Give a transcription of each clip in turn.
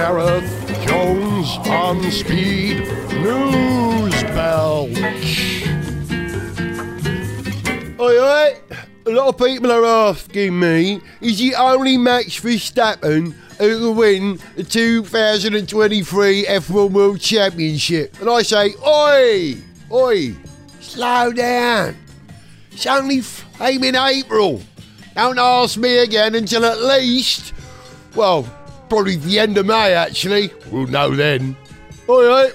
Gareth Jones on speed news belch. Oi, oi. A lot of people are asking me, is it only Max Verstappen who will win the 2023 F1 World Championship? And I say, oi, oi, slow down. It's only flaming April. Don't ask me again until at least, well, probably the end of May, actually. We'll know then. All right.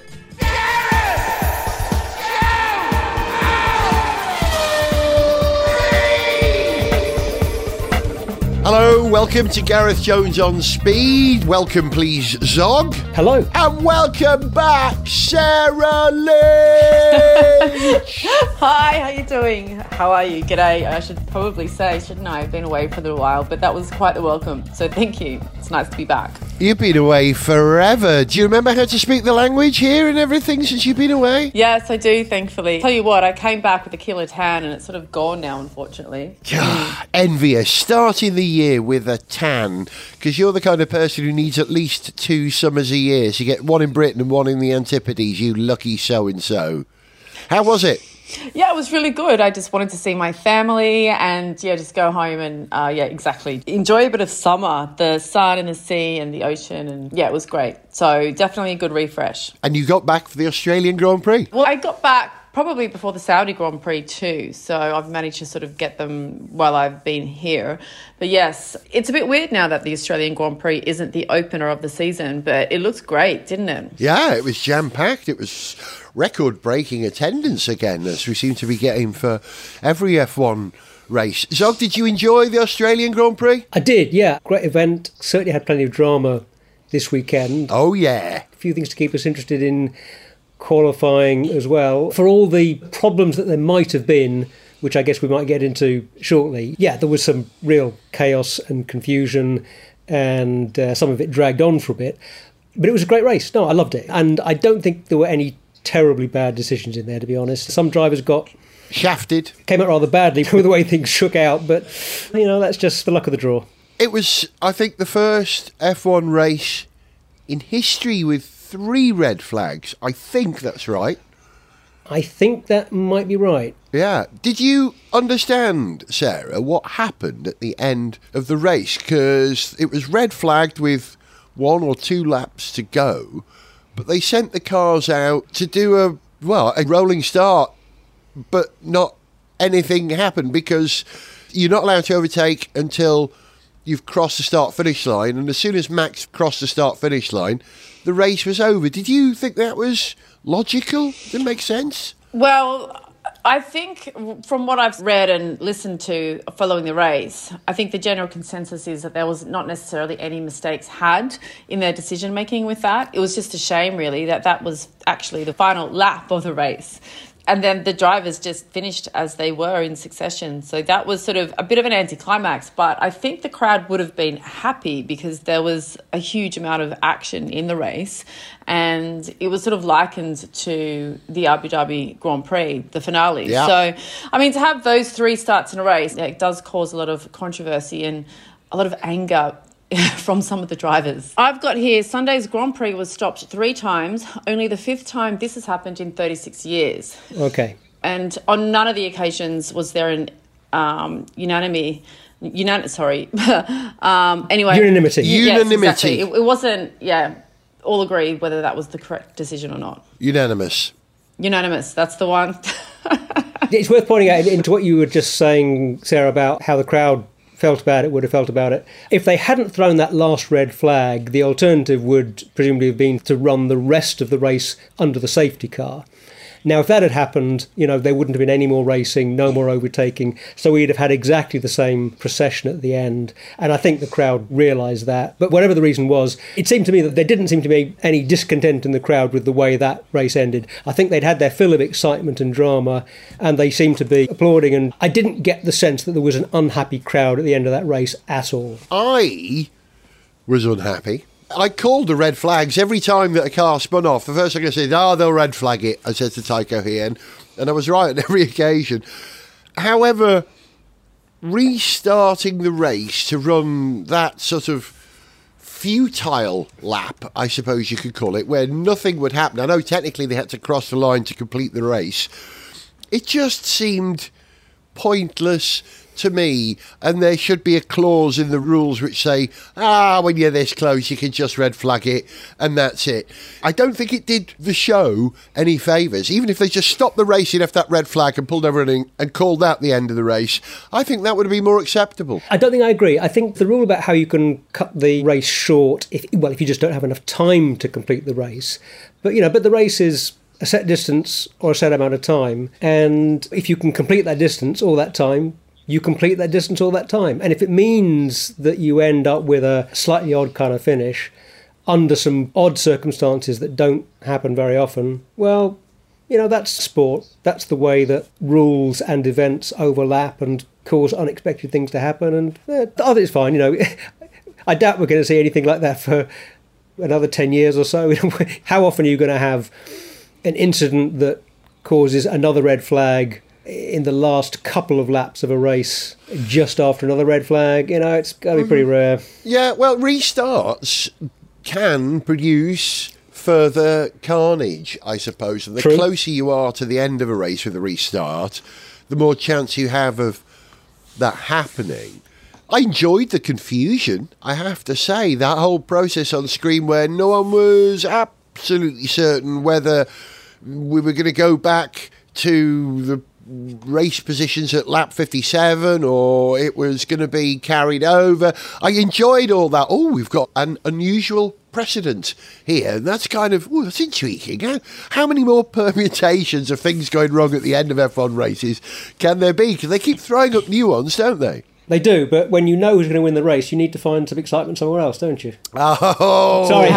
Hello, welcome to Gareth Jones on Speed. Welcome, please, Zog. Hello. And welcome back, Sarah Lynch. Hi, how you doing? How are you? G'day, I should probably say, shouldn't I? I've been away for a little while, but that was quite the welcome. So thank you. It's nice to be back. You've been away forever. Do you remember how to speak the language here and everything since you've been away? Yes, I do, thankfully. Tell you what, I came back with a killer tan and it's sort of gone now, unfortunately. Envious. Starting the year with a tan, because you're the kind of person who needs at least two summers a year. So you get one in Britain and one in the Antipodes, you lucky so-and-so. How was it? Yeah, it was really good. I just wanted to see my family and, yeah, just go home and, exactly. Enjoy a bit of summer, the sun and the sea and the ocean and, yeah, it was great. So definitely a good refresh. And you got back for the Australian Grand Prix? Well, I got back probably before the Saudi Grand Prix too. So I've managed to sort of get them while I've been here. But, yes, it's a bit weird now that the Australian Grand Prix isn't the opener of the season, but it looked great, didn't it? Yeah, it was jam-packed. It was record-breaking attendance again, as we seem to be getting for every F1 race. Zog, did you enjoy the Australian Grand Prix? I did, yeah. Great event. Certainly had plenty of drama this weekend. Oh, yeah. A few things to keep us interested in qualifying as well. For all the problems that there might have been, which I guess we might get into shortly, yeah, there was some real chaos and confusion and some of it dragged on for a bit. But it was a great race. No, I loved it. And I don't think there were any terribly bad decisions in there, to be honest. Some drivers got shafted. Came out rather badly with the way things shook out, but, you know, that's just the luck of the draw. It was, I think, the first F1 race in history with 3 red flags. I think that's right. I think that might be right. Yeah. Did you understand, Sarah, what happened at the end of the race? Because it was red flagged with 1 or 2 laps to go, but they sent the cars out to do a rolling start, but not anything happened because you're not allowed to overtake until you've crossed the start-finish line. And as soon as Max crossed the start-finish line, the race was over. Did you think that was logical? Did it make sense? Well, I think from what I've read and listened to following the race, I think the general consensus is that there was not necessarily any mistakes had in their decision-making with that. It was just a shame, really, that was actually the final lap of the race. And then the drivers just finished as they were in succession. So that was sort of a bit of an anticlimax. But I think the crowd would have been happy because there was a huge amount of action in the race. And it was sort of likened to the Abu Dhabi Grand Prix, the finale. Yeah. So, I mean, to have those 3 starts in a race, it does cause a lot of controversy and a lot of anger from some of the drivers. I've got here, Sunday's Grand Prix was stopped 3 times. Only the 5th time this has happened in 36 years. Okay. And on none of the occasions was there an unanimity. Yes, unanimity. Exactly. It wasn't, yeah, all agreed whether that was the correct decision or not. Unanimous, that's the one. It's worth pointing out into what you were just saying, Sarah, about how the crowd would have felt about it. If they hadn't thrown that last red flag, the alternative would presumably have been to run the rest of the race under the safety car. Now, if that had happened, you know, there wouldn't have been any more racing, no more overtaking. So we'd have had exactly the same procession at the end. And I think the crowd realised that. But whatever the reason was, it seemed to me that there didn't seem to be any discontent in the crowd with the way that race ended. I think they'd had their fill of excitement and drama, and they seemed to be applauding. And I didn't get the sense that there was an unhappy crowd at the end of that race at all. I was unhappy. I called the red flags every time that a car spun off. The first thing I said, they'll red flag it, I said to Tycho Hien, and I was right on every occasion. However, restarting the race to run that sort of futile lap, I suppose you could call it, where nothing would happen. I know technically they had to cross the line to complete the race. It just seemed pointless to me, and there should be a clause in the rules which say, when you're this close, you can just red flag it, and that's it. I don't think it did the show any favours. Even if they just stopped the race enough, that red flag, and pulled everything and called that the end of the race, I think that would be more acceptable. I don't think I agree. I think the rule about how you can cut the race short, if you just don't have enough time to complete the race, but the race is a set distance or a set amount of time, and if you can complete that distance all that time, you complete that distance all that time. And if it means that you end up with a slightly odd kind of finish under some odd circumstances that don't happen very often, well, that's sport. That's the way that rules and events overlap and cause unexpected things to happen. And I think it's fine. I doubt we're going to see anything like that for another 10 years or so. How often are you going to have an incident that causes another red flag in the last couple of laps of a race, just after another red flag? It's going to be pretty rare. Yeah, well, restarts can produce further carnage, I suppose. And the closer you are to the end of a race with a restart, the more chance you have of that happening. I enjoyed the confusion, I have to say. That whole process on screen where no one was absolutely certain whether we were going to go back to the race positions at lap 57 or it was going to be carried over. I enjoyed all that. Oh, we've got an unusual precedent here, and that's kind of, that's intriguing. How many more permutations of things going wrong at the end of F1 races can there be? Because they keep throwing up new ones, don't they? They do, but when you know who's going to win the race, you need to find some excitement somewhere else, don't you? Oh, sorry.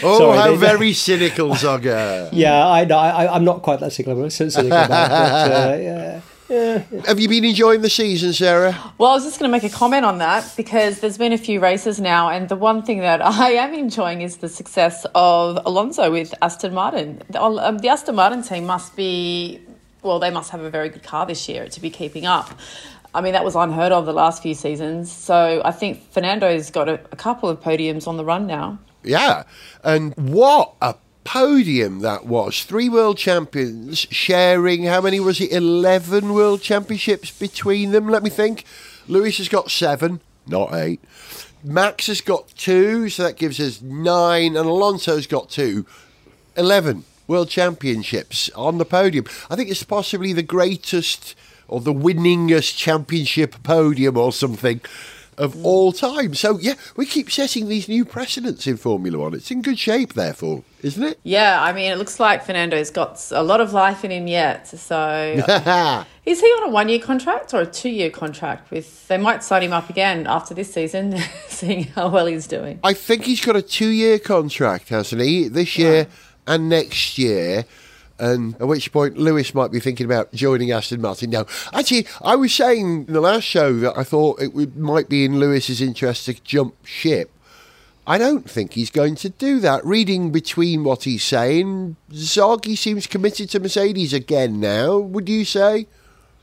Sorry, how very cynical, Zogger. Yeah, I'm not quite that cynical about it, but, yeah. Have you been enjoying the season, Sarah? Well, I was just going to make a comment on that, because there's been a few races now, and the one thing that I am enjoying is the success of Alonso with Aston Martin. The Aston Martin team must have a very good car this year to be keeping up. I mean, that was unheard of the last few seasons. So I think Fernando's got a couple of podiums on the run now. Yeah, and what a podium that was. 3 world champions sharing, how many was it, 11 world championships between them? Let me think. Lewis has got 7, not 8. Max has got 2, so that gives us 9. And Alonso's got 2, 11 world championships on the podium. I think it's possibly the greatest, or the winningest championship podium or something of all time. So, yeah, we keep setting these new precedents in Formula One. It's in good shape, therefore, isn't it? Yeah, I mean, it looks like Fernando's got a lot of life in him yet. So, is he on a 1-year contract or a 2-year contract? They might sign him up again after this season, seeing how well he's doing. I think he's got a 2-year contract, hasn't he? This year and next year. And at which point Lewis might be thinking about joining Aston Martin. Now, actually, I was saying in the last show that I thought might be in Lewis's interest to jump ship. I don't think he's going to do that. Reading between what he's saying, Zoggy seems committed to Mercedes again now, would you say?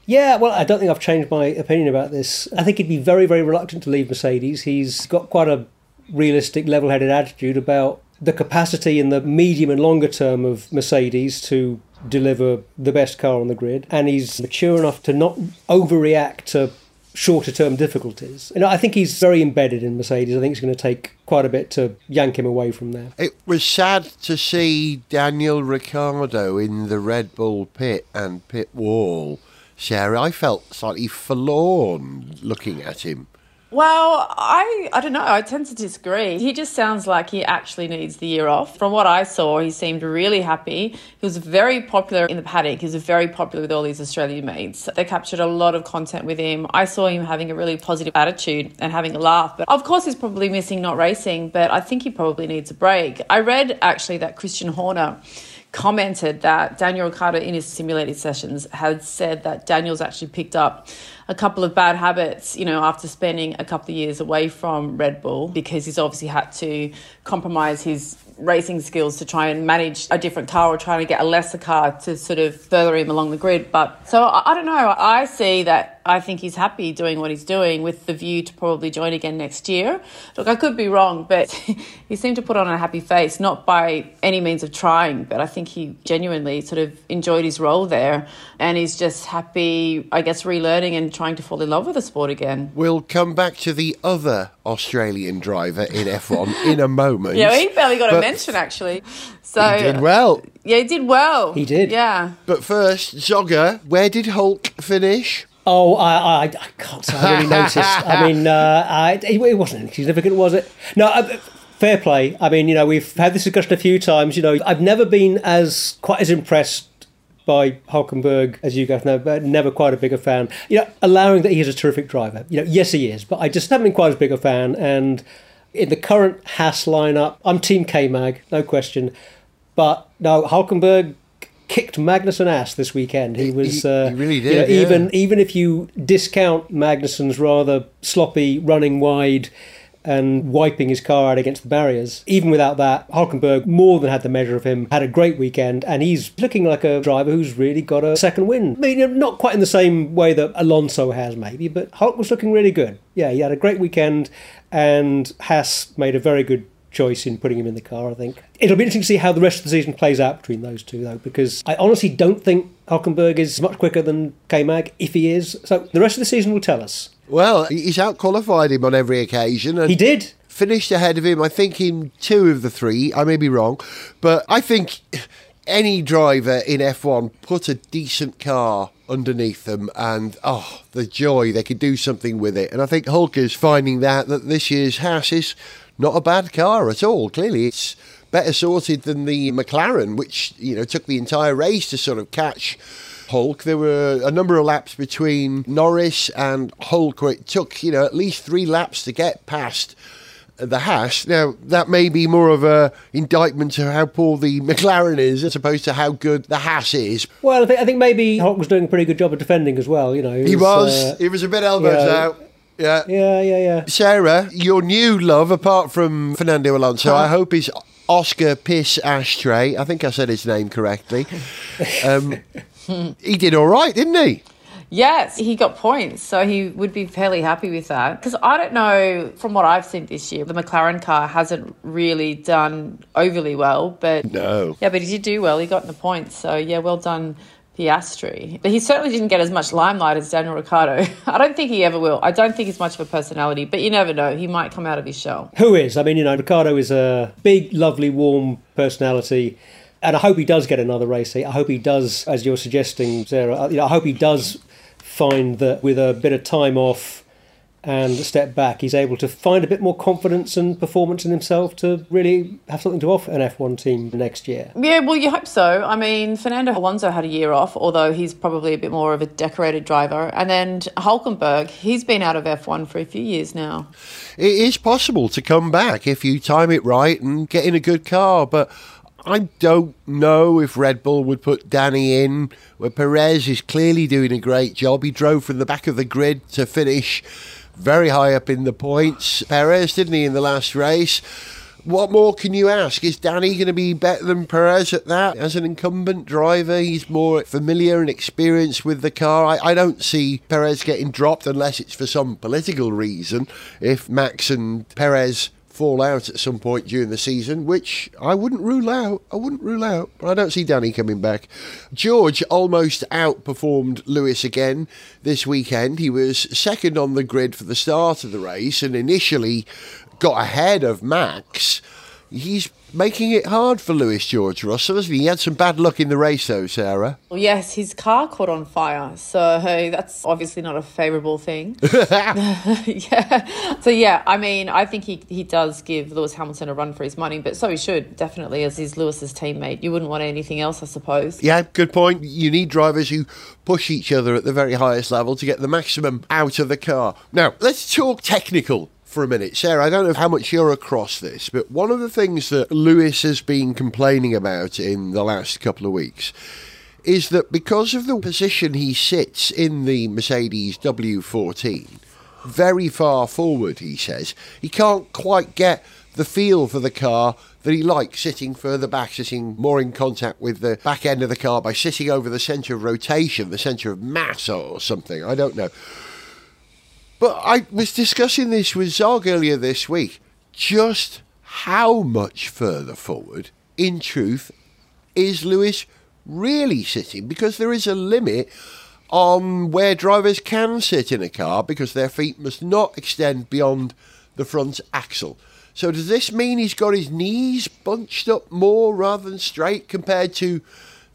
Yeah, well, I don't think I've changed my opinion about this. I think he'd be very, very reluctant to leave Mercedes. He's got quite a realistic, level-headed attitude about the capacity in the medium and longer term of Mercedes to deliver the best car on the grid, and he's mature enough to not overreact to shorter term difficulties. I think he's very embedded in Mercedes. I think it's going to take quite a bit to yank him away from there. It was sad to see Daniel Ricciardo in the Red Bull pit and pit wall, Sarah. I felt slightly forlorn looking at him. Well, I don't know. I tend to disagree. He just sounds like he actually needs the year off. From what I saw, he seemed really happy. He was very popular in the paddock. He was very popular with all his Australian mates. They captured a lot of content with him. I saw him having a really positive attitude and having a laugh. But of course, he's probably missing not racing, but I think he probably needs a break. I read actually that Christian Horner commented that Daniel Ricciardo in his simulated sessions had said that Daniel's actually picked up a couple of bad habits, you know, after spending a couple of years away from Red Bull, because he's obviously had to compromise his racing skills to try and manage a different car or trying to get a lesser car to sort of further him along the grid. But so I don't know. I see that I think he's happy doing what he's doing with the view to probably join again next year. Look, I could be wrong, but he seemed to put on a happy face, not by any means of trying, but I think he genuinely sort of enjoyed his role there. And he's just happy, I guess, relearning and trying to fall in love with the sport again. We'll come back to the other Australian driver in F1 in a moment. Yeah, he barely got a mention, actually. So he did well. Yeah, he did well. He did. Yeah. But first, Zogger, where did Hulk finish? Oh, I can't say I really noticed. I mean, it wasn't significant, was it? No, fair play. I mean, you know, we've had this discussion a few times. You know, I've never been quite as impressed by Hulkenberg as you guys know, but never quite a bigger fan. You know, allowing that he is a terrific driver. You know, yes, he is, but I just haven't been quite as big a fan. And in the current Haas lineup, I'm Team K-Mag, no question. But no, Hulkenberg kicked Magnussen ass this weekend. He was he really did. You know, yeah. Even if you discount Magnussen's rather sloppy running wide and wiping his car out against the barriers, even without that, Hulkenberg more than had the measure of him, had a great weekend, and he's looking like a driver who's really got a second win. I mean, not quite in the same way that Alonso has maybe, but Hulk was looking really good. Yeah, he had a great weekend, and Haas made a very good choice in putting him in the car, I think. It'll be interesting to see how the rest of the season plays out between those two, though, because I honestly don't think Hulkenberg is much quicker than K-Mag, if he is. So the rest of the season will tell us. Well, he's out-qualified him on every occasion. And he did. Finished ahead of him, I think, in two of the three. I may be wrong, but I think any driver in F1 put a decent car underneath them, and the joy, they could do something with it. And I think Hulk is finding that this year's Haas is not a bad car at all. Clearly, it's better sorted than the McLaren, which, you know, took the entire race to sort of catch Hulk. There were a number of laps between Norris and Hulk where it took, you know, at least 3 laps to get past the Haas. Now, that may be more of an indictment to how poor the McLaren is as opposed to how good the Haas is. Well, I think maybe Hulk was doing a pretty good job of defending as well, you know. He was a bit elbows out. Yeah. Sarah, your new love, apart from Fernando Alonso, I hope he's Oscar Piss Ashtray. I think I said his name correctly. He did all right, didn't he? Yes, he got points, so he would be fairly happy with that. Because I don't know, from what I've seen this year, the McLaren car hasn't really done overly well. Yeah, but he did do well. He got the points, so yeah, well done, Piastri. But he certainly didn't get as much limelight as Daniel Ricciardo. I don't think he ever will. I don't think he's much of a personality, but you never know. He might come out of his shell. Who is? I mean, you know, Ricciardo is a big, lovely, warm personality. And I hope he does get another race. I hope he does, as you're suggesting, Sarah, I hope he does find that with a bit of time off and a step back, he's able to find a bit more confidence and performance in himself to really have something to offer an F1 team next year. Yeah, well, you hope so. I mean, Fernando Alonso had a year off, although he's probably a bit more of a decorated driver. And then Hulkenberg, he's been out of F1 for a few years now. It is possible to come back if you time it right and get in a good car, but I don't know if Red Bull would put Danny in, where Perez is clearly doing a great job. He drove from the back of the grid to finish very high up in the points. Perez, didn't he, in the last race? What more can you ask? Is Danny going to be better than Perez at that? As an incumbent driver, he's more familiar and experienced with the car. I don't see Perez getting dropped unless it's for some political reason. If Max and Perez fall out at some point during the season, which I wouldn't rule out. But I don't see Danny coming back. George almost outperformed Lewis again this weekend. He was second on the grid for the start of the race and initially got ahead of Max. He's making it hard for Lewis, George Russell. He had some bad luck in the race, though, Sarah. Well, yes, his car caught on fire. So, hey, that's obviously not a favourable thing. Yeah. So, yeah, I mean, I think he does give Lewis Hamilton a run for his money, but so he should, definitely, as he's Lewis's teammate. You wouldn't want anything else, I suppose. Yeah, good point. You need drivers who push each other at the very highest level to get the maximum out of the car. Now, let's talk technical for a minute. Sarah, I don't know how much you're across this, but one of the things that Lewis has been complaining about in the last couple of weeks is that because of the position he sits in the Mercedes W14, very far forward, he says, he can't quite get the feel for the car that he likes, sitting further back, sitting more in contact with the back end of the car by sitting over the centre of rotation, the centre of mass or something, I don't know. But I was discussing this with Zog earlier this week, just how much further forward, in truth, is Lewis really sitting, because there is a limit on where drivers can sit in a car because their feet must not extend beyond the front axle. So does this mean he's got his knees bunched up more rather than straight compared to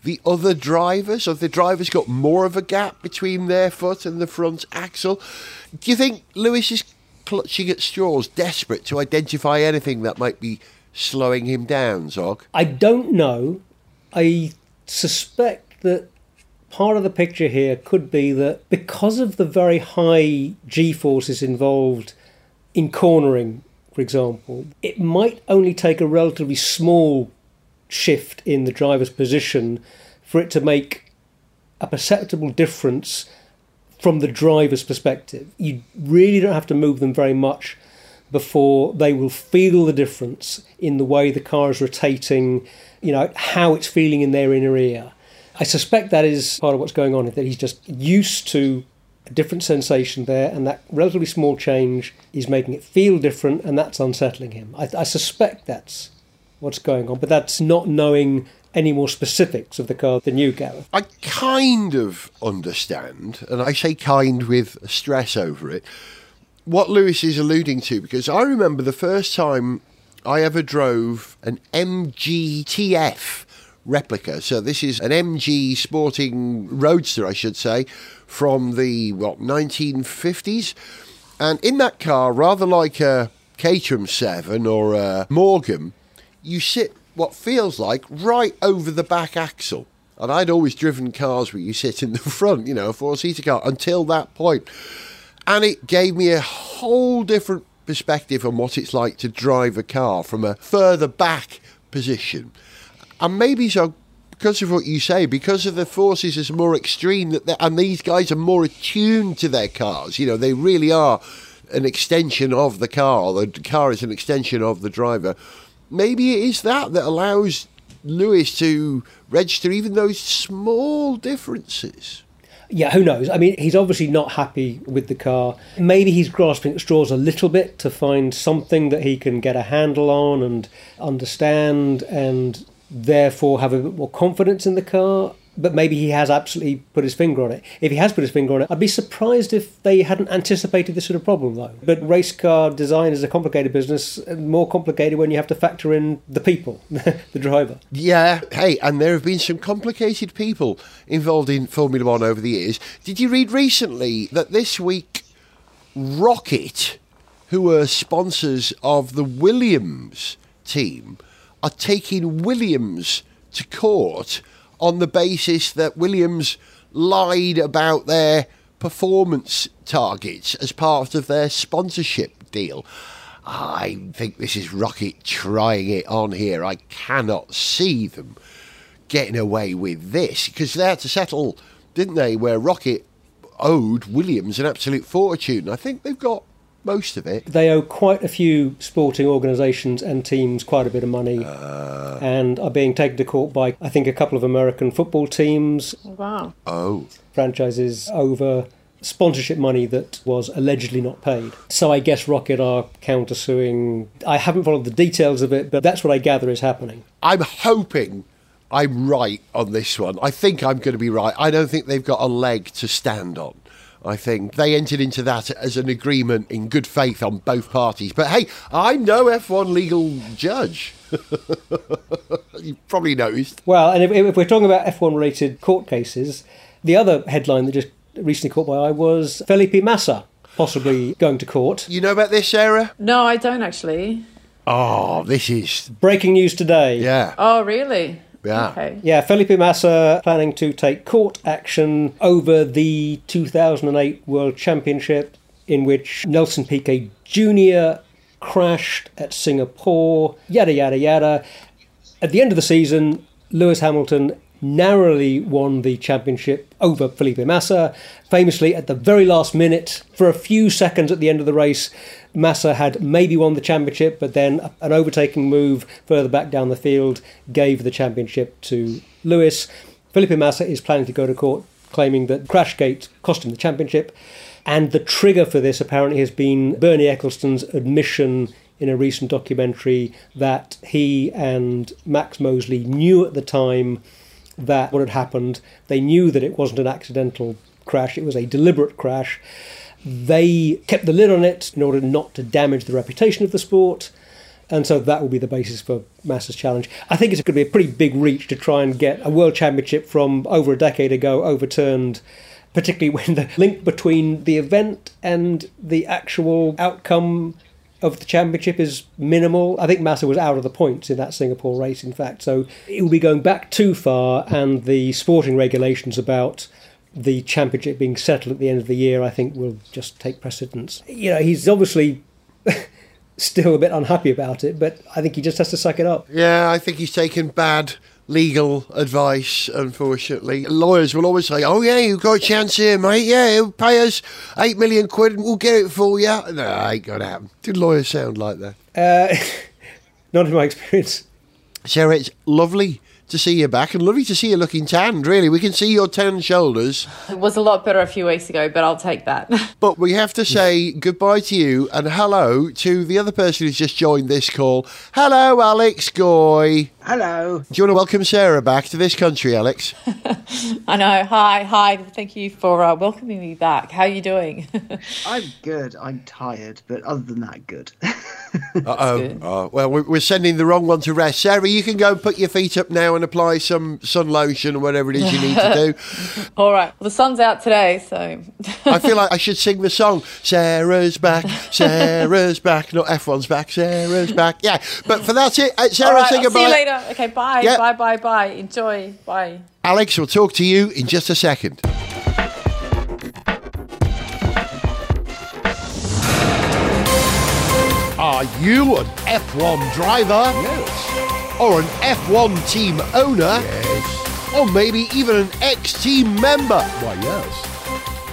the other drivers? Or the drivers got more of a gap between their foot and the front axle? Do you think Lewis is clutching at straws, desperate to identify anything that might be slowing him down, Zog? I don't know. I suspect that part of the picture here could be that because of the very high G-forces involved in cornering, for example, it might only take a relatively small shift in the driver's position for it to make a perceptible difference from the driver's perspective. You really don't have to move them very much before they will feel the difference in the way the car is rotating, you know, how it's feeling in their inner ear. I suspect that is part of what's going on, that he's just used to a different sensation there, and that relatively small change is making it feel different, and that's unsettling him. I suspect that's what's going on, but that's not knowing any more specifics of the car than you, Gareth. I kind of understand, and I say kind with stress over it, what Lewis is alluding to, because I remember the first time I ever drove an MGTF replica. So this is an MG Sporting Roadster, I should say, from the, 1950s. And in that car, rather like a Caterham 7 or a Morgan, you sit what feels like right over the back axle. And I'd always driven cars where you sit in the front, a four-seater car, until that point. And it gave me a whole different perspective on what it's like to drive a car from a further back position. And maybe so, because of what you say, because of the forces is more extreme, and these guys are more attuned to their cars. They really are an extension of the car, or the car is an extension of the driver. Maybe it is that allows Lewis to register even those small differences. Yeah, who knows? I mean, he's obviously not happy with the car. Maybe he's grasping at straws a little bit to find something that he can get a handle on and understand, and therefore have a bit more confidence in the car. But maybe he has absolutely put his finger on it. If he has put his finger on it, I'd be surprised if they hadn't anticipated this sort of problem, though. But race car design is a complicated business, and more complicated when you have to factor in the people, the driver. Yeah, hey, and there have been some complicated people involved in Formula One over the years. Did you read recently that this week, Rocket, who were sponsors of the Williams team, are taking Williams to court on the basis that Williams lied about their performance targets as part of their sponsorship deal. I think this is Rocket trying it on here. I cannot see them getting away with this, because they had to settle, didn't they, where Rocket owed Williams an absolute fortune. I think they've got most of it. They owe quite a few sporting organisations and teams quite a bit of money, and are being taken to court by, I think, a couple of American football teams. Wow. Oh. Franchises over sponsorship money that was allegedly not paid. So I guess Rocket are countersuing. I haven't followed the details of it, but that's what I gather is happening. I'm hoping I'm right on this one. I think I'm going to be right. I don't think they've got a leg to stand on. I think they entered into that as an agreement in good faith on both parties. But hey, I'm no F1 legal judge. You probably noticed. Well, and if we're talking about F1-related court cases, the other headline that just recently caught my eye was Felipe Massa possibly going to court. You know about this, Sarah? No, I don't, actually. Oh, this is... breaking news today. Yeah. Oh, really? Yeah. Okay. Yeah, Felipe Massa planning to take court action over the 2008 World Championship, in which Nelson Piquet Jr. crashed at Singapore, yada, yada, yada. At the end of the season, Lewis Hamilton narrowly won the championship over Felipe Massa. Famously, at the very last minute, for a few seconds at the end of the race, Massa had maybe won the championship, but then an overtaking move further back down the field gave the championship to Lewis. Felipe Massa is planning to go to court, claiming that Crashgate cost him the championship. And the trigger for this apparently has been Bernie Ecclestone's admission in a recent documentary that he and Max Mosley knew at the time that what had happened. They knew that it wasn't an accidental crash, it was a deliberate crash. They kept the lid on it in order not to damage the reputation of the sport. And so that will be the basis for Massa's challenge. I think it's going to be a pretty big reach to try and get a world championship from over a decade ago overturned, particularly when the link between the event and the actual outcome of the championship is minimal. I think Massa was out of the points in that Singapore race, in fact, so it will be going back too far, and the sporting regulations about the championship being settled at the end of the year, I think, will just take precedence. You know, he's obviously still a bit unhappy about it, but I think he just has to suck it up. Yeah, I think he's taken bad legal advice, unfortunately. Lawyers will always say, oh yeah, you've got a chance here, mate, yeah, he'll pay us 8 million quid and we'll get it for you. No, ain't gonna happen. Did lawyers sound like that? Not in my experience. Sarah, it's lovely to see you back and lovely to see you looking tanned, really. We can see your tanned shoulders. It was a lot better a few weeks ago, but I'll take that. But we have to say goodbye to you and hello to the other person who's just joined this call. Hello, Alex Goy. Hello. Do you want to welcome Sarah back to this country, Alex? I know. Hi. Thank you for welcoming me back. How are you doing? I'm good. I'm tired, but other than that, good. Uh-oh. Well, we're sending the wrong one to rest. Sarah, you can go and put your feet up now and apply some sun lotion or whatever it is you need to do. All right. Well, the sun's out today, so... I feel like I should sing the song, Sarah's back, Sarah's back, not F1's back, Sarah's back. Yeah, but for that's it. Sarah, all right, say goodbye. See you later. Okay, bye, yep. Bye. Enjoy, bye. Alex, we'll talk to you in just a second. Are you an F1 driver? Yes. Or an F1 team owner? Yes. Or maybe even an ex-team member? Why, yes.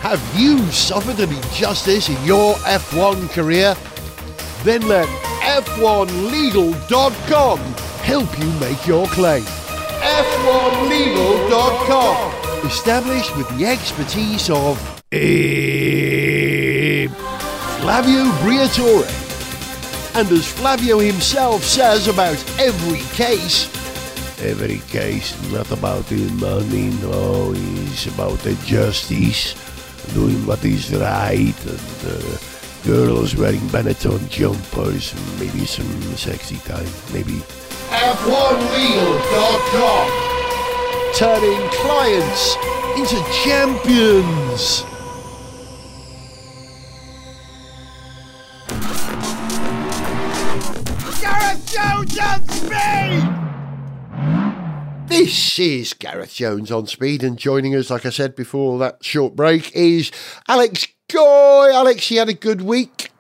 Have you suffered an injustice in your F1 career? Then let F1Legal.com help you make your claim. F1Legal.com, established with the expertise of Flavio Briatore. And as Flavio himself says about every case, not about the money, no, it's about the justice, doing what is right, and girls wearing Benetton jumpers, maybe some sexy time, maybe. F1Legal.com, turning clients into champions. Gareth Jones on Speed! This is Gareth Jones on Speed, and joining us, like I said before that short break, is Alex Goy. Alex, you had a good week?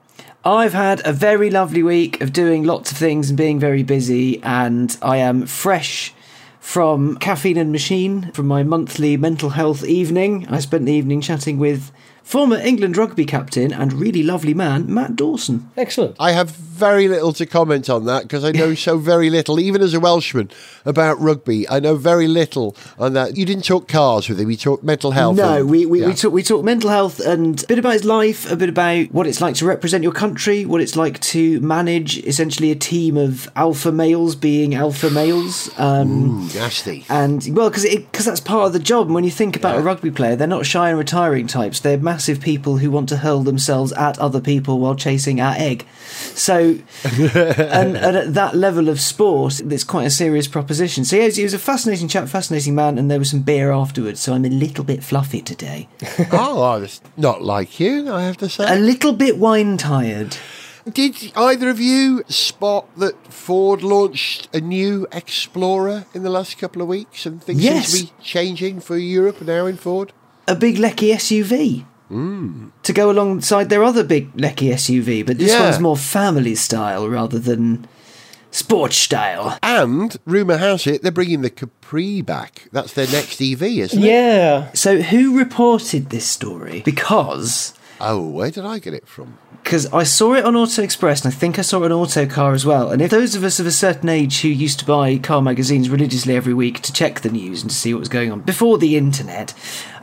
I've had a very lovely week of doing lots of things and being very busy, and I am fresh from Caffeine and Machine, from my monthly mental health evening. I spent the evening chatting with former England rugby captain and really lovely man, Matt Dawson. Excellent. I have very little to comment on that because I know so very little, even as a Welshman, about rugby. I know very little on that. You didn't talk cars with him, you talked mental health. No, we talked mental health and a bit about his life, a bit about what it's like to represent your country, what it's like to manage essentially a team of alpha males being alpha males. Nasty. And, well, because that's part of the job. And when you think about a rugby player, they're not shy and retiring types. They're massive people who want to hurl themselves at other people while chasing our egg. So, and at that level of sport, it's quite a serious proposition. So yeah, he was a fascinating chap, fascinating man, and there was some beer afterwards, so I'm a little bit fluffy today. Oh, I was not like you, I have to say. A little bit wine-tired. Did either of you spot that Ford launched a new Explorer in the last couple of weeks, and things seem to be changing for Europe now in Ford? A big lecky SUV. To go alongside their other big lecky SUV, but this one's more family style rather than sports style. And, rumour has it, they're bringing the Capri back. That's their next EV, isn't it? Yeah. So who reported this story? Because... oh, where did I get it from? Because I saw it on Auto Express, and I think I saw it on Autocar as well. And if those of us of a certain age who used to buy car magazines religiously every week to check the news and to see what was going on before the internet...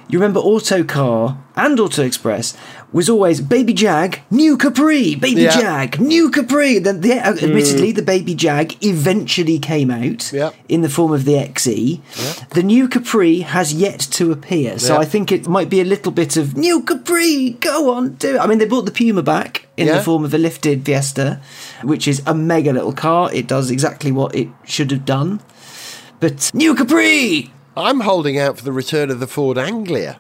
you remember Autocar and Auto Express was always Baby Jag, new Capri, Baby Jag, new Capri. Then, admittedly, the Baby Jag eventually came out in the form of the XE. Yeah. The new Capri has yet to appear, so I think it might be a little bit of new Capri. Go on, do it. I mean, they brought the Puma back in the form of a lifted Fiesta, which is a mega little car. It does exactly what it should have done, but new Capri. I'm holding out for the return of the Ford Anglia.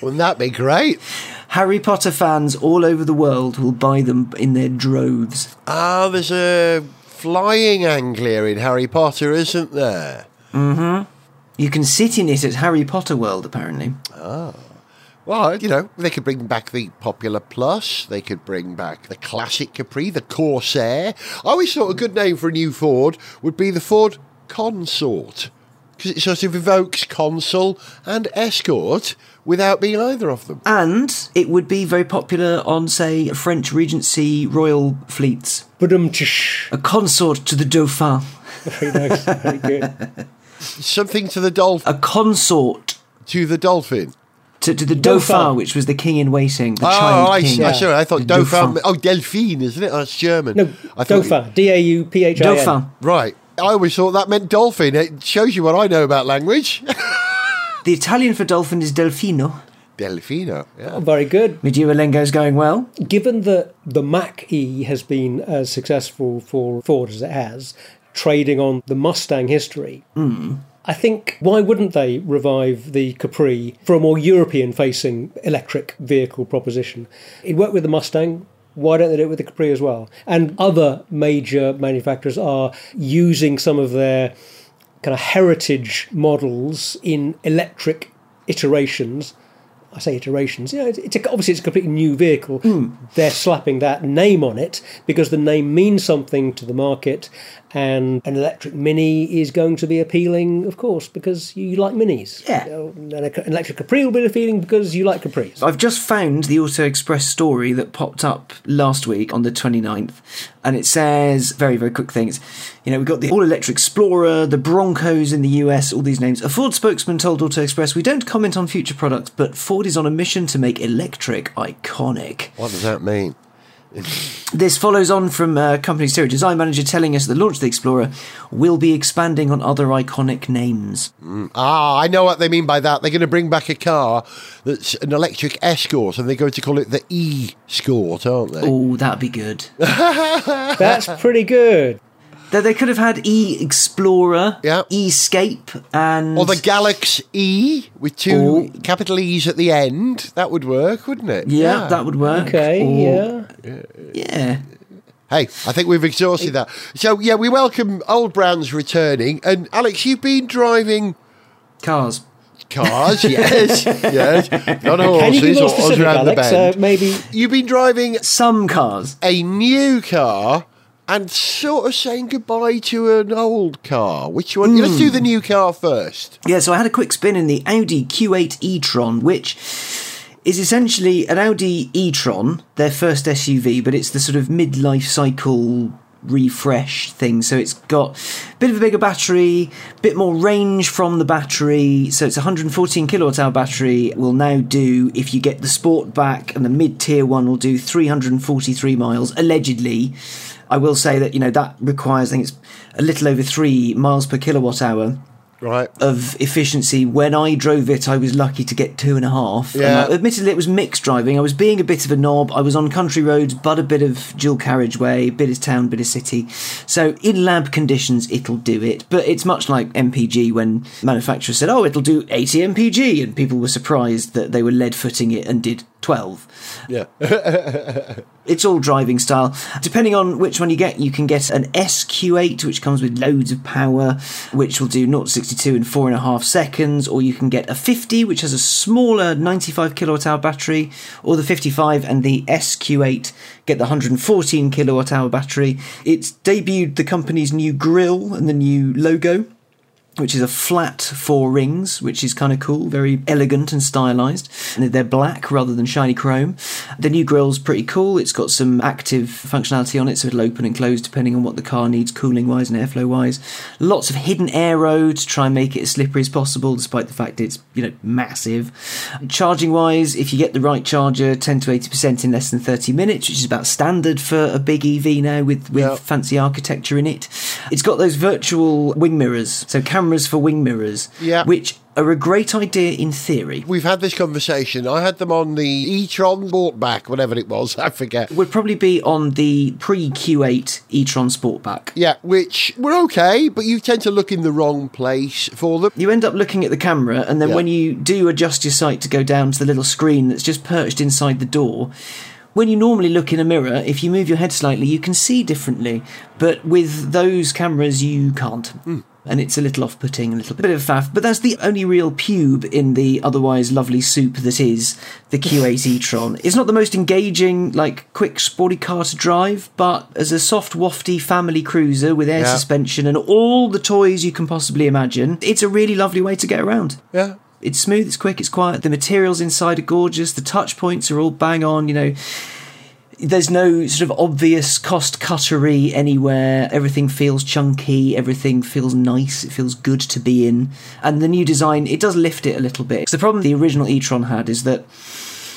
Wouldn't that be great? Harry Potter fans all over the world will buy them in their droves. Ah, there's a flying Anglia in Harry Potter, isn't there? Mm-hmm. You can sit in it at Harry Potter World, apparently. Oh. Well, you know, they could bring back the Popular Plus. They could bring back the classic Capri, the Corsair. I always thought a good name for a new Ford would be the Ford Consort. Because it sort of evokes Consul and Escort without being either of them. And it would be very popular on, say, French Regency Royal Fleets. A consort to the Dauphin. Very nice, very good. Something to the Dolphin. A consort. To the Dolphin. To the Dauphin, which was the king-in-waiting, the child king. I thought Dauphin. Oh, Delphine, isn't it? That's German. No, Dauphin. D-A-U-P-H-I-N. Dauphin. Right. I always thought that meant dolphin. It shows you what I know about language. The Italian for dolphin is Delfino. Delfino, yeah. Oh, very good. Medieval lingo's going well. Given that the Mach-E has been as successful for Ford as it has, trading on the Mustang history... I think, why wouldn't they revive the Capri for a more European-facing electric vehicle proposition? It worked with the Mustang... why don't they do it with the Capri as well? And other major manufacturers are using some of their kind of heritage models in electric iterations. I say iterations. You know, obviously, it's a completely new vehicle. They're slapping that name on it because the name means something to the market. And an electric Mini is going to be appealing, of course, because you like Minis. Yeah. And an electric Capri will be appealing because you like Capris. I've just found the Auto Express story that popped up last week on the 29th. And it says, very, very quick things. You know, we've got the all-electric Explorer, the Broncos in the US, all these names. A Ford spokesman told Auto Express, we don't comment on future products, but Ford is on a mission to make electric iconic. What does that mean? This follows on from company exterior design manager telling us the launch of the Explorer will be expanding on other iconic names. I know what they mean by that. They're going to bring back a car that's an electric Escort, and they're going to call it the E-Scort, aren't they? Oh, that'd be good. That's pretty good. They could have had E-Explorer, E-Scape, and... or the Galaxy E with two capital E's at the end. That would work, wouldn't it? Yeah, that would work. Okay. Hey, I think we've exhausted that. So, yeah, we welcome old brands returning. And, Alex, you've been driving... Cars, yes. Not horses or us around the bend. Maybe... you've been driving... some cars. A new car... and sort of saying goodbye to an old car. Which one? Let's do the new car first. Yeah, so I had a quick spin in the Audi Q8 e-tron, which is essentially an Audi e-tron, their first SUV, but it's the sort of midlife cycle refresh thing. So it's got a bit of a bigger battery, a bit more range from the battery. So it's 114 kilowatt hour battery will now do, if you get the Sport back and the mid-tier one, will do 343 miles, allegedly. I will say that, you know, that requires, I think it's a little over 3 miles per kilowatt hour of efficiency. When I drove it, I was lucky to get 2.5. Yeah. And admittedly, it was mixed driving. I was being a bit of a knob. I was on country roads, but a bit of dual carriageway, bit of town, bit of city. So in lab conditions, it'll do it. But it's much like MPG when manufacturers said, oh, it'll do 80 MPG. And people were surprised that they were lead-footing it and did 12. Yeah. It's all driving style. Depending on which one you get, you can get an SQ8, which comes with loads of power, which will do 0-62 in 4.5 seconds, or you can get a 50, which has a smaller 95 kilowatt hour battery, or the 55 and the SQ8 get the 114 kilowatt hour battery. It's debuted the company's new grille and the new logo, which is a flat 4 rings, which is kind of cool, very elegant and stylised. And they're black rather than shiny chrome. The new grille's pretty cool. It's got some active functionality on it, so it'll open and close depending on what the car needs, cooling-wise and airflow-wise. Lots of hidden aero to try and make it as slippery as possible, despite the fact it's, you know, massive. Charging-wise, if you get the right charger, 10 to 80% in less than 30 minutes, which is about standard for a big EV now with fancy architecture in it. It's got those virtual wing mirrors, so cameras for wing mirrors, which are a great idea in theory. We've had this conversation. I had them on the e-tron Sportback, whatever it was, I forget. It would probably be on the pre-Q8 e-tron Sportback. Yeah, which were okay, but you tend to look in the wrong place for them. You end up looking at the camera, and then when you do adjust your sight to go down to the little screen that's just perched inside the door, when you normally look in a mirror, if you move your head slightly, you can see differently. But with those cameras, you can't. Mm. And it's a little off-putting, a little bit of faff. But that's the only real pube in the otherwise lovely soup that is the Q8 e-tron. It's not the most engaging, like, quick sporty car to drive, but as a soft, wafty family cruiser with air suspension and all the toys you can possibly imagine, it's a really lovely way to get around. Yeah. It's smooth, it's quick, it's quiet. The materials inside are gorgeous. The touch points are all bang on, you know. There's no sort of obvious cost cuttery anywhere. Everything feels chunky. Everything feels nice. It feels good to be in. And the new design, it does lift it a little bit. The problem the original e-tron had is that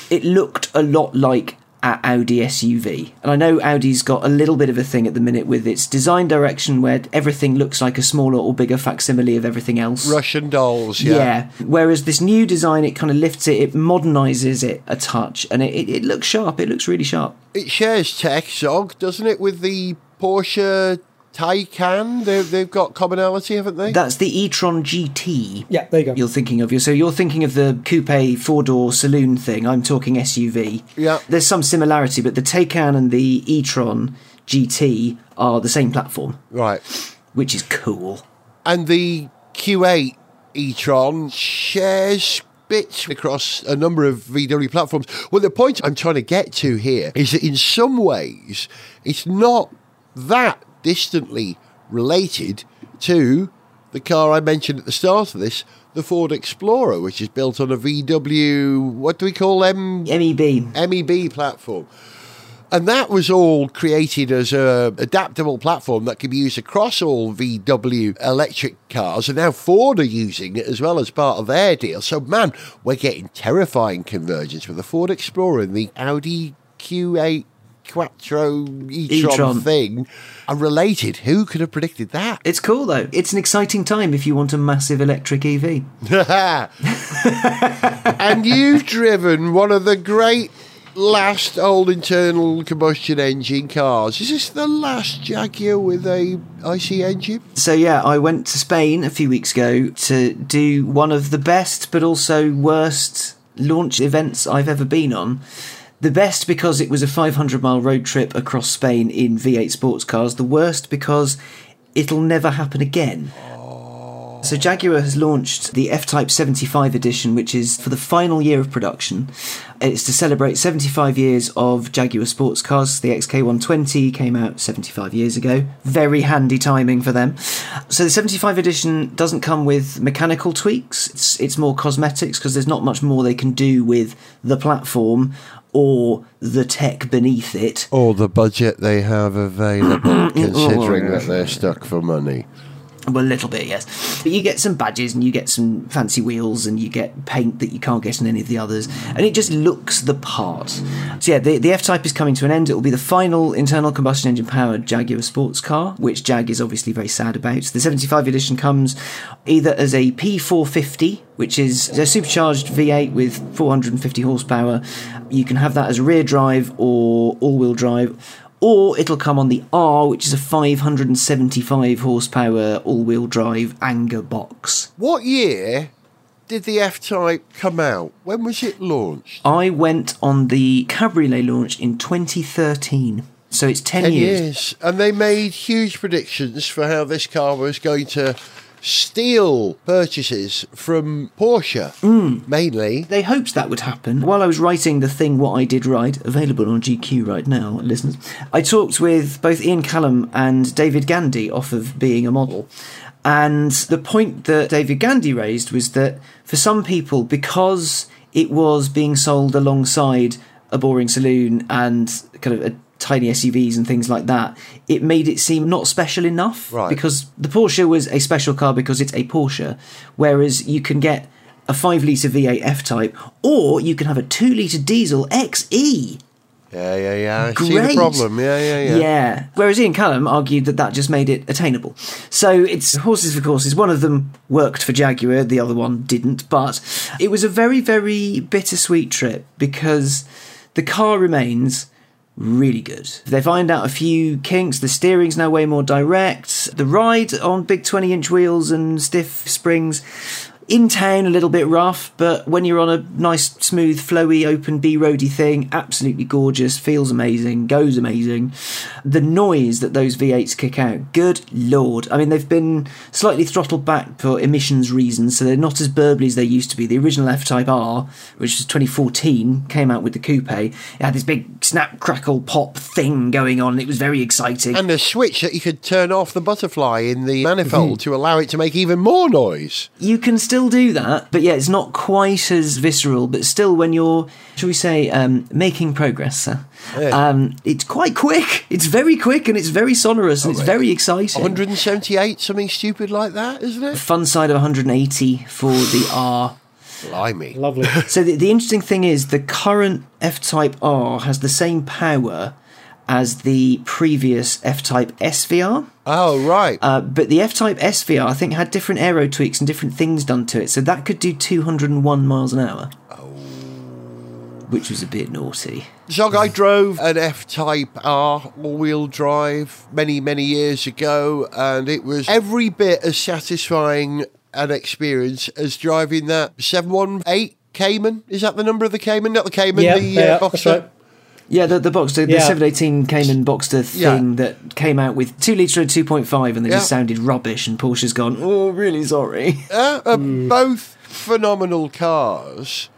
it looked a lot like an Audi SUV. And I know Audi's got a little bit of a thing at the minute with its design direction where everything looks like a smaller or bigger facsimile of everything else. Russian dolls, yeah. Whereas this new design, it kind of lifts it, it modernises it a touch, and it looks sharp. It looks really sharp. It shares tech, Zog, doesn't it, with the Porsche Taycan? They've got commonality, haven't they? That's the e-tron GT. Yeah, there you go. You're thinking of. So you're thinking of the coupe four-door saloon thing. I'm talking SUV. Yeah. There's some similarity, but the Taycan and the e-tron GT are the same platform. Right. Which is cool. And the Q8 e-tron shares bits across a number of VW platforms. Well, the point I'm trying to get to here is that in some ways it's not that distantly related to the car I mentioned at the start of this, the Ford Explorer, which is built on a VW, what do we call them? MEB platform. And that was all created as a adaptable platform that can be used across all VW electric cars, and now Ford are using it as well as part of their deal. So, man, we're getting terrifying convergence with the Ford Explorer and the Audi Q8 Quattro e-tron thing are related. Who could have predicted that? It's cool, though. It's an exciting time if you want a massive electric EV. And you've driven one of the great last old internal combustion engine cars. Is this the last Jaguar with a IC engine? So, yeah, I went to Spain a few weeks ago to do one of the best but also worst launch events I've ever been on. The best because it was a 500-mile road trip across Spain in V8 sports cars. The worst because it'll never happen again. So Jaguar has launched the F-Type 75 edition, which is for the final year of production. It's to celebrate 75 years of Jaguar sports cars. The XK120 came out 75 years ago. Very handy timing for them. So the 75 edition doesn't come with mechanical tweaks. It's more cosmetics because there's not much more they can do with the platform or the tech beneath it. Or the budget they have available, considering that they're stuck for money. Well, a little bit, yes. But you get some badges and you get some fancy wheels and you get paint that you can't get in any of the others. And it just looks the part. So, yeah, the F-Type is coming to an end. It will be the final internal combustion engine-powered Jaguar sports car, which Jag is obviously very sad about. The 75 edition comes either as a P450, which is a supercharged V8 with 450 horsepower. You can have that as rear drive or all-wheel drive. Or it'll come on the R, which is a 575 horsepower all-wheel drive Anger box. What year did the F-Type come out? When was it launched? I went on the Cabriolet launch in 2013. So it's 10 years. And they made huge predictions for how this car was going to steal purchases from Porsche, mainly. They hoped that would happen. While I was writing the thing What I Did Ride, available on GQ right now, listeners, I talked with both Ian Callum and David Gandy off of Being a Model. And the point that David Gandy raised was that for some people, because it was being sold alongside a boring saloon and kind of a tiny SUVs and things like that, it made it seem not special enough, right? Because the Porsche was a special car because it's a Porsche, whereas you can get a 5-litre V8 F-Type, or you can have a 2-litre diesel XE. Yeah. Great. See the problem. Yeah. Whereas Ian Callum argued that just made it attainable. So it's horses for courses. One of them worked for Jaguar, the other one didn't, but it was a very, very bittersweet trip because the car remains really good. They find out a few kinks. The steering's now way more direct. The ride on big 20-inch wheels and stiff springs. In town, a little bit rough, but when you're on a nice, smooth, flowy, open B-roady thing, absolutely gorgeous, feels amazing, goes amazing. The noise that those V8s kick out, good lord. I mean, they've been slightly throttled back for emissions reasons, so they're not as burbly as they used to be. The original F-Type R, which was 2014, came out with the coupe. It had this big snap, crackle, pop thing going on. It was very exciting. And the switch that you could turn off the butterfly in the manifold to allow it to make even more noise. You can still do that, but yeah, it's not quite as visceral, but still when you're, shall we say, making progress, sir. Yeah. It's quite quick. It's very quick and it's very sonorous and it's very exciting. 178, something stupid like that, isn't it? A fun side of 180 for the R. Blimey. Lovely. So the interesting thing is the current F-Type R has the same power as the previous F-Type SVR. Oh, right. But the F-Type SVR, I think, had different aero tweaks and different things done to it, so that could do 201 miles an hour. Oh. Which was a bit naughty. Zog, I drove an F-Type R all-wheel drive many, many years ago, and it was every bit as satisfying an experience as driving that 718 Cayman. Is that the number of the Cayman? Not the Cayman, the Boxster. Right. Yeah, the Boxster, the 718 Cayman Boxster thing that came out with 2 litre and 2.5, and they just sounded rubbish, and Porsche's gone, oh, really sorry. Both phenomenal cars.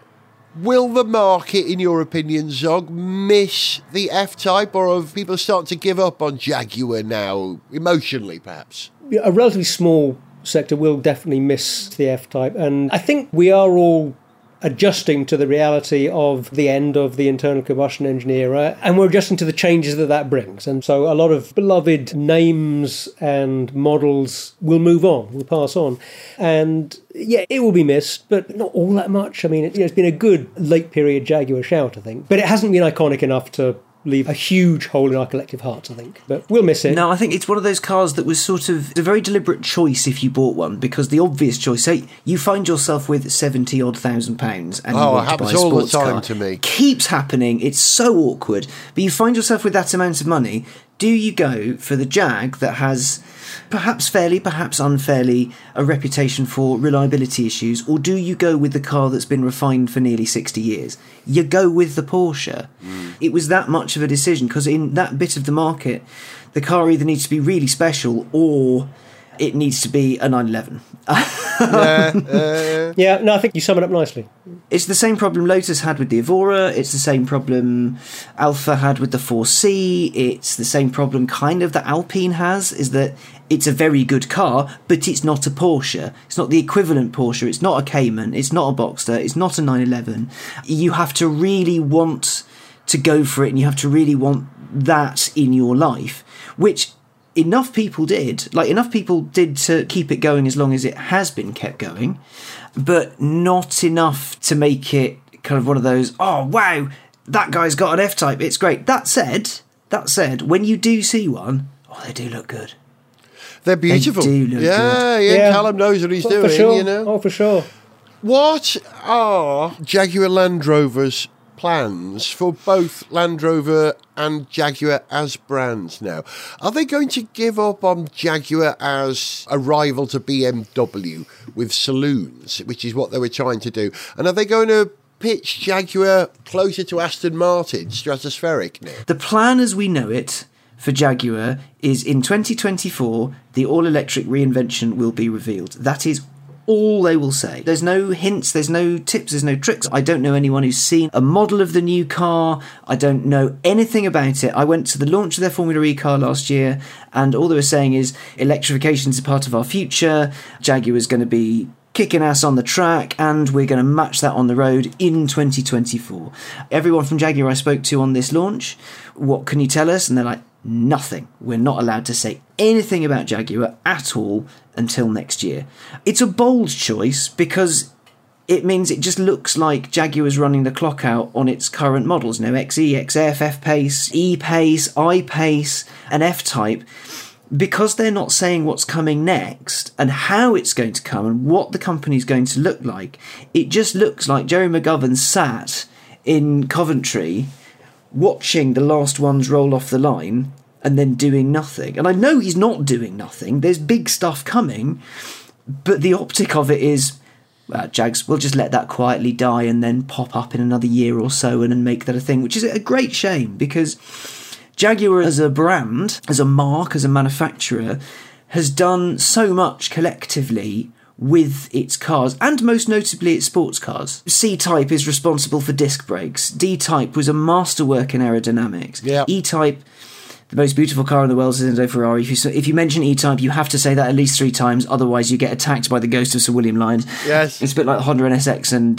Will the market, in your opinion, Zog, miss the F-Type, or have people started to give up on Jaguar now, emotionally perhaps? Yeah, a relatively small sector will definitely miss the F-Type, and I think we are all adjusting to the reality of the end of the internal combustion engine era, and we're adjusting to the changes that brings. And so a lot of beloved names and models will move on, will pass on. And yeah, it will be missed, but not all that much. I mean, it's been a good late period Jaguar shout, I think, but it hasn't been iconic enough to leave a huge hole in our collective hearts, I think. But we'll miss it. No, I think it's one of those cars that was sort of a very deliberate choice if you bought one, because the obvious choice, say you find yourself with 70,000 pounds and you want to buy a sports car. It happens all the time to me. Keeps happening. It's so awkward. But you find yourself with that amount of money. Do you go for the Jag that has, perhaps fairly, perhaps unfairly, a reputation for reliability issues, or do you go with the car that's been refined for nearly 60 years? You go with the Porsche. It was that much of a decision, because in that bit of the market, the car either needs to be really special or it needs to be a 911. I think you sum it up nicely. It's the same problem Lotus had with the Evora. It's the same problem Alfa had with the 4C. It's the same problem kind of that Alpine has, is that it's a very good car, but it's not a Porsche. It's not the equivalent Porsche. It's not a Cayman. It's not a Boxster. It's not a 911. You have to really want to go for it, and you have to really want that in your life, which enough people did, to keep it going as long as it has been kept going, but not enough to make it kind of one of those, oh, wow, that guy's got an F-Type, it's great. That said, when you do see one, they do look good. They're beautiful. They do look good. Yeah, Callum knows what he's doing, for sure. You know. Oh, for sure. What are Jaguar Land Rover's plans for both Land Rover and Jaguar as brands now. Are they going to give up on Jaguar as a rival to BMW with saloons, which is what they were trying to do? And are they going to pitch Jaguar closer to Aston Martin, stratospheric now? The plan as we know it for Jaguar is in 2024, the all-electric reinvention will be revealed. That is all they will say. There's no hints, there's no tips, there's no tricks. I don't know anyone who's seen a model of the new car. I don't know anything about it. I went to the launch of their Formula E car last year, and all they were saying is electrification is a part of our future. Jaguar is going to be kicking ass on the track, and we're going to match that on the road in 2024. Everyone from Jaguar I spoke to on this launch, what can you tell us? And they're like, nothing. We're not allowed to say anything about Jaguar at all until next year. It's a bold choice because it means it just looks like Jaguar's running the clock out on its current models. You know, XE, XF, F-Pace, E-Pace, I-Pace, and F-Type. Because they're not saying what's coming next and how it's going to come and what the company's going to look like, it just looks like Jerry McGovern sat in Coventry watching the last ones roll off the line and then doing nothing. And I know he's not doing nothing. There's big stuff coming, but the optic of it is, well, Jags, we'll just let that quietly die and then pop up in another year or so and make that a thing, which is a great shame because Jaguar as a brand, as a mark, as a manufacturer, has done so much collectively with its cars, and most notably its sports cars. C-Type is responsible for disc brakes. D-Type was a masterwork in aerodynamics. Yep. E-Type, the most beautiful car in the world is Enzo Ferrari. If you mention E-Type, you have to say that at least 3 times, otherwise you get attacked by the ghost of Sir William Lyons. Yes. It's a bit like Honda NSX and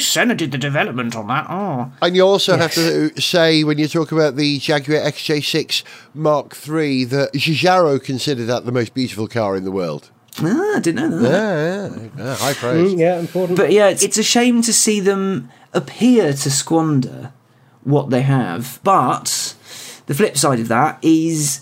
Senna did the development on that. Oh. And you also have to say, when you talk about the Jaguar XJ6 Mark III, that Giugiaro considered that the most beautiful car in the world. Ah, I didn't know that. Yeah, high praise. Yeah, important. But yeah, it's a shame to see them appear to squander what they have. But the flip side of that is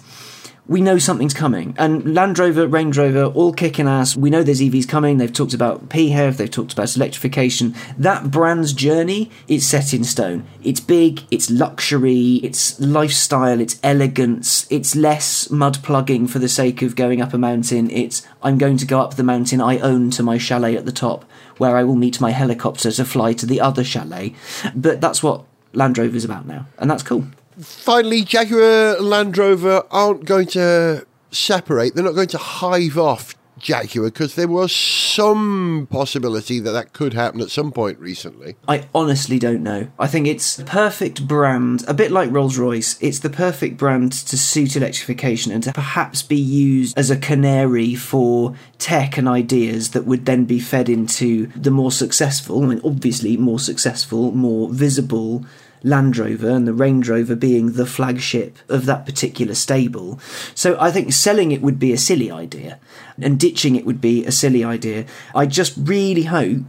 we know something's coming. And Land Rover, Range Rover, all kicking ass. We know there's EVs coming. They've talked about PHEV. They've talked about electrification. That brand's journey is set in stone. It's big. It's luxury. It's lifestyle. It's elegance. It's less mud plugging for the sake of going up a mountain. It's I'm going to go up the mountain I own to my chalet at the top, where I will meet my helicopter to fly to the other chalet. But that's what Land Rover's about now. And that's cool. Finally, Jaguar and Land Rover aren't going to separate. They're not going to hive off Jaguar because there was some possibility that could happen at some point recently. I honestly don't know. I think it's the perfect brand, a bit like Rolls-Royce. It's the perfect brand to suit electrification and to perhaps be used as a canary for tech and ideas that would then be fed into the more successful, more visible Land Rover, and the Range Rover being the flagship of that particular stable. So I think selling it would be a silly idea and ditching it would be a silly idea. I just really hope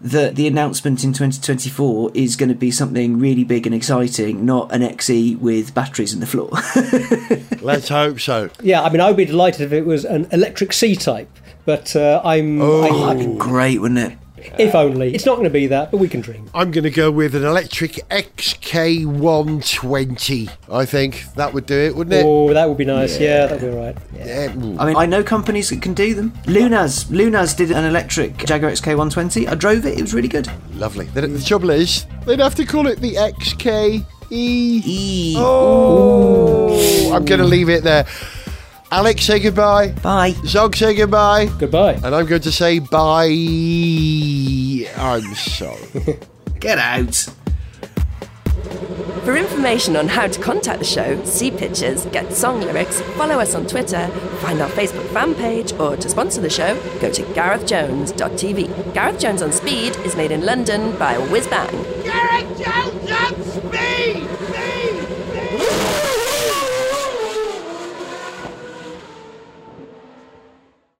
that the announcement in 2024 is going to be something really big and exciting, not an XE with batteries in the floor. Let's hope so. Yeah, I mean, I would be delighted if it was an electric C-Type, but that'd be great, wouldn't it? If only. It's not going to be that, but we can dream. I'm going to go with an electric XK120, I think. That would do it, wouldn't it? Oh, that would be nice. Yeah, that would be all right. Yeah. I mean, I know companies that can do them. Lunaz did an electric Jaguar XK120. I drove it. It was really good. Lovely. The trouble is, they'd have to call it the XK E. Oh! Ooh. I'm going to leave it there. Alex, say goodbye. Bye. Zog, say goodbye. Goodbye. And I'm going to say bye. I'm sorry. Get out. For information on how to contact the show, see pictures, get song lyrics, follow us on Twitter, find our Facebook fan page, or to sponsor the show, go to GarethJones.tv. Gareth Jones on Speed is made in London by Whizbang. Gareth Jones!